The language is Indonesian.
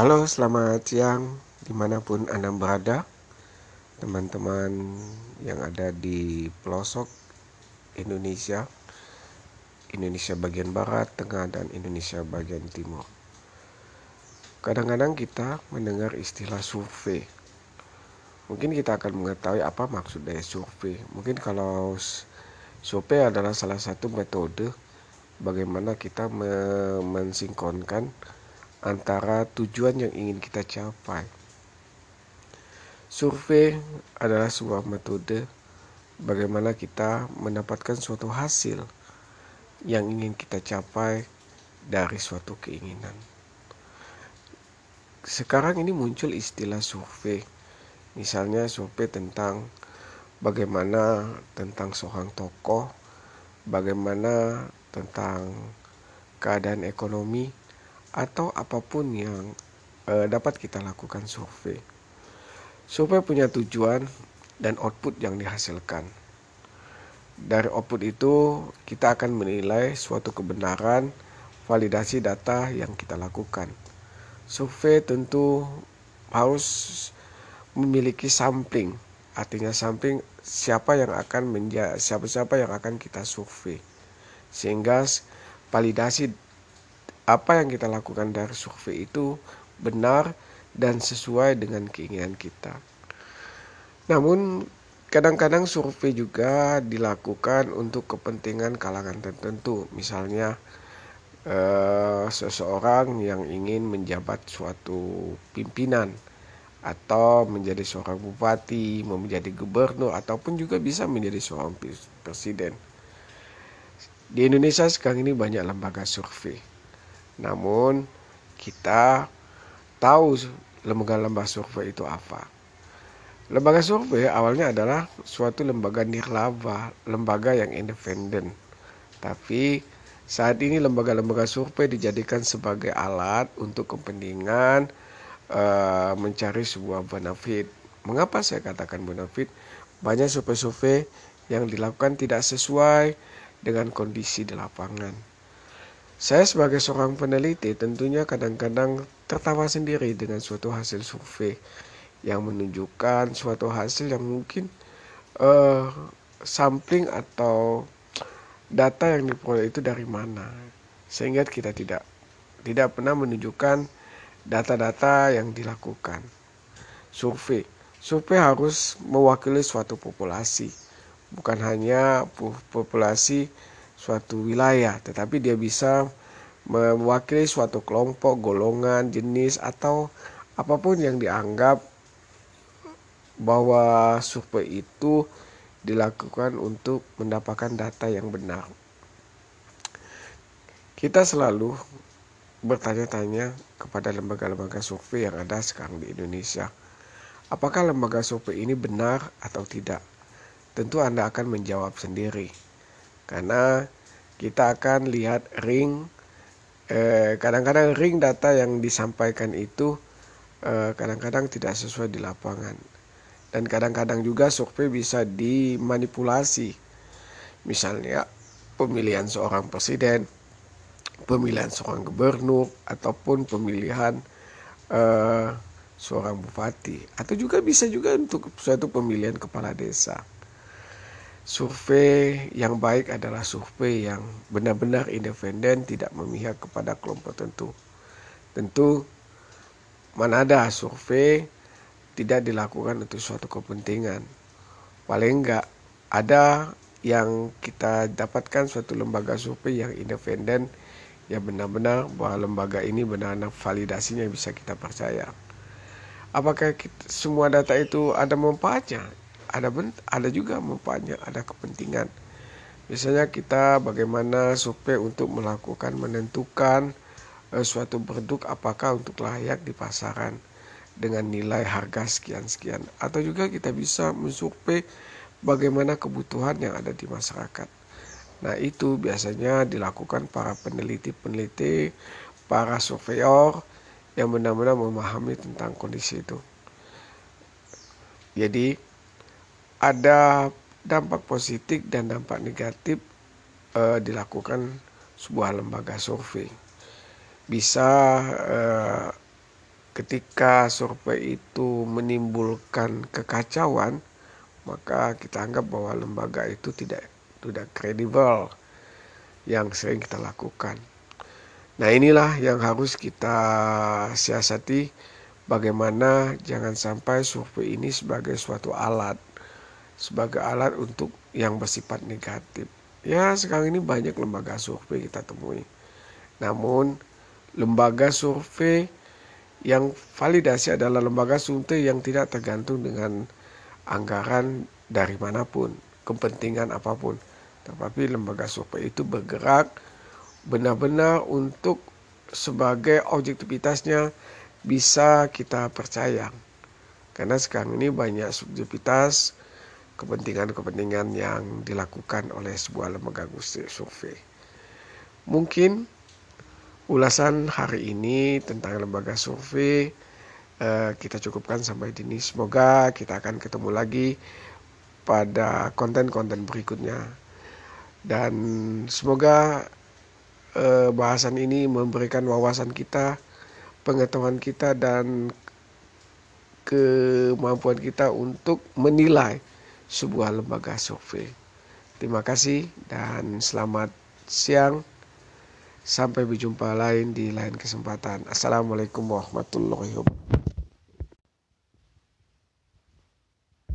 Halo, selamat siang dimanapun Anda berada, teman-teman yang ada di pelosok Indonesia, Indonesia bagian barat, tengah, dan Indonesia bagian timur. Kadang-kadang kita mendengar istilah survei. Mungkin kita akan mengetahui apa maksud dari survei. Mungkin kalau survei adalah salah satu metode bagaimana kita mensinkronkan antara tujuan yang ingin kita capai. Survei adalah sebuah metode bagaimana kita mendapatkan suatu hasil yang ingin kita capai dari suatu keinginan. Sekarang ini muncul istilah survei. Misalnya survei tentang bagaimana tentang seorang tokoh, bagaimana tentang keadaan ekonomi, atau apapun yang dapat kita lakukan survei. Survei punya tujuan dan output yang dihasilkan. Dari output itu kita akan menilai suatu kebenaran validasi data yang kita lakukan. Survei tentu harus memiliki sampling, artinya sampling siapa yang akan kita survei, sehingga validasi apa yang kita lakukan dari survei itu benar dan sesuai dengan keinginan kita. Namun kadang-kadang survei juga dilakukan untuk kepentingan kalangan tertentu. Misalnya seseorang yang ingin menjabat suatu pimpinan, atau menjadi seorang bupati, menjadi gubernur, ataupun juga bisa menjadi seorang presiden. Di Indonesia sekarang ini banyak lembaga survei. Namun kita tahu lembaga survei itu apa. Lembaga survei awalnya adalah suatu lembaga nirlaba, lembaga yang independen. Tapi saat ini lembaga-lembaga survei dijadikan sebagai alat untuk kepentingan mencari sebuah benefit. Mengapa saya katakan benefit? Banyak survei-survei yang dilakukan tidak sesuai dengan kondisi di lapangan. Saya sebagai seorang peneliti tentunya kadang-kadang tertawa sendiri dengan suatu hasil survei yang menunjukkan suatu hasil yang mungkin sampling atau data yang diperoleh itu dari mana. Sehingga kita tidak pernah menunjukkan data-data yang dilakukan. Survei harus mewakili suatu populasi, bukan hanya populasi suatu wilayah, tetapi dia bisa mewakili suatu kelompok, golongan, jenis, atau apapun yang dianggap bahwa survei itu dilakukan untuk mendapatkan data yang benar. Kita selalu bertanya-tanya kepada lembaga-lembaga survei yang ada sekarang di Indonesia, apakah lembaga survei ini benar atau tidak? Tentu Anda akan menjawab sendiri. Karena kita akan lihat ring, kadang-kadang ring data yang disampaikan itu kadang-kadang tidak sesuai di lapangan. Dan kadang-kadang juga survei bisa dimanipulasi. Misalnya pemilihan seorang presiden, pemilihan seorang gubernur, ataupun pemilihan seorang bupati. Atau juga bisa juga untuk suatu pemilihan kepala desa. Survei yang baik adalah survei yang benar-benar independen, tidak memihak kepada kelompok tertentu. Tentu mana ada survei tidak dilakukan untuk suatu kepentingan. Paling enggak ada yang kita dapatkan suatu lembaga survei yang independen, yang benar-benar bahwa lembaga ini benar-benar validasinya bisa kita percaya. Apakah semua data itu ada manfaatnya? Ada juga manfaatnya, ada kepentingan. Misalnya kita bagaimana survei untuk melakukan menentukan suatu produk apakah untuk layak di pasaran dengan nilai harga sekian-sekian. Atau juga kita bisa mensurvei bagaimana kebutuhan yang ada di masyarakat. Nah, itu biasanya dilakukan para peneliti, para surveyor yang benar-benar memahami tentang kondisi itu. Jadi ada dampak positif dan dampak negatif dilakukan sebuah lembaga survei. Bisa Ketika survei itu menimbulkan kekacauan, maka kita anggap bahwa lembaga itu tidak kredibel yang sering kita lakukan. Nah, inilah yang harus kita siasati, bagaimana jangan sampai survei ini sebagai suatu alat, sebagai alat untuk yang bersifat negatif. Ya, sekarang ini banyak lembaga survei kita temui. Namun, lembaga survei yang validasi adalah lembaga survei yang tidak tergantung dengan anggaran dari manapun, kepentingan apapun. Tetapi lembaga survei itu bergerak benar-benar untuk sebagai objektivitasnya bisa kita percaya. Karena sekarang ini banyak subjektivitas kepentingan-kepentingan yang dilakukan oleh sebuah lembaga survei. Mungkin ulasan hari ini tentang lembaga survei kita cukupkan sampai di sini. Semoga kita akan ketemu lagi pada konten-konten berikutnya. Dan semoga bahasan ini memberikan wawasan kita, pengetahuan kita, dan kemampuan kita untuk menilai sebuah lembaga survei. Terima kasih dan selamat siang. Sampai berjumpa lain di lain kesempatan. Assalamualaikum warahmatullahi wabarakatuh.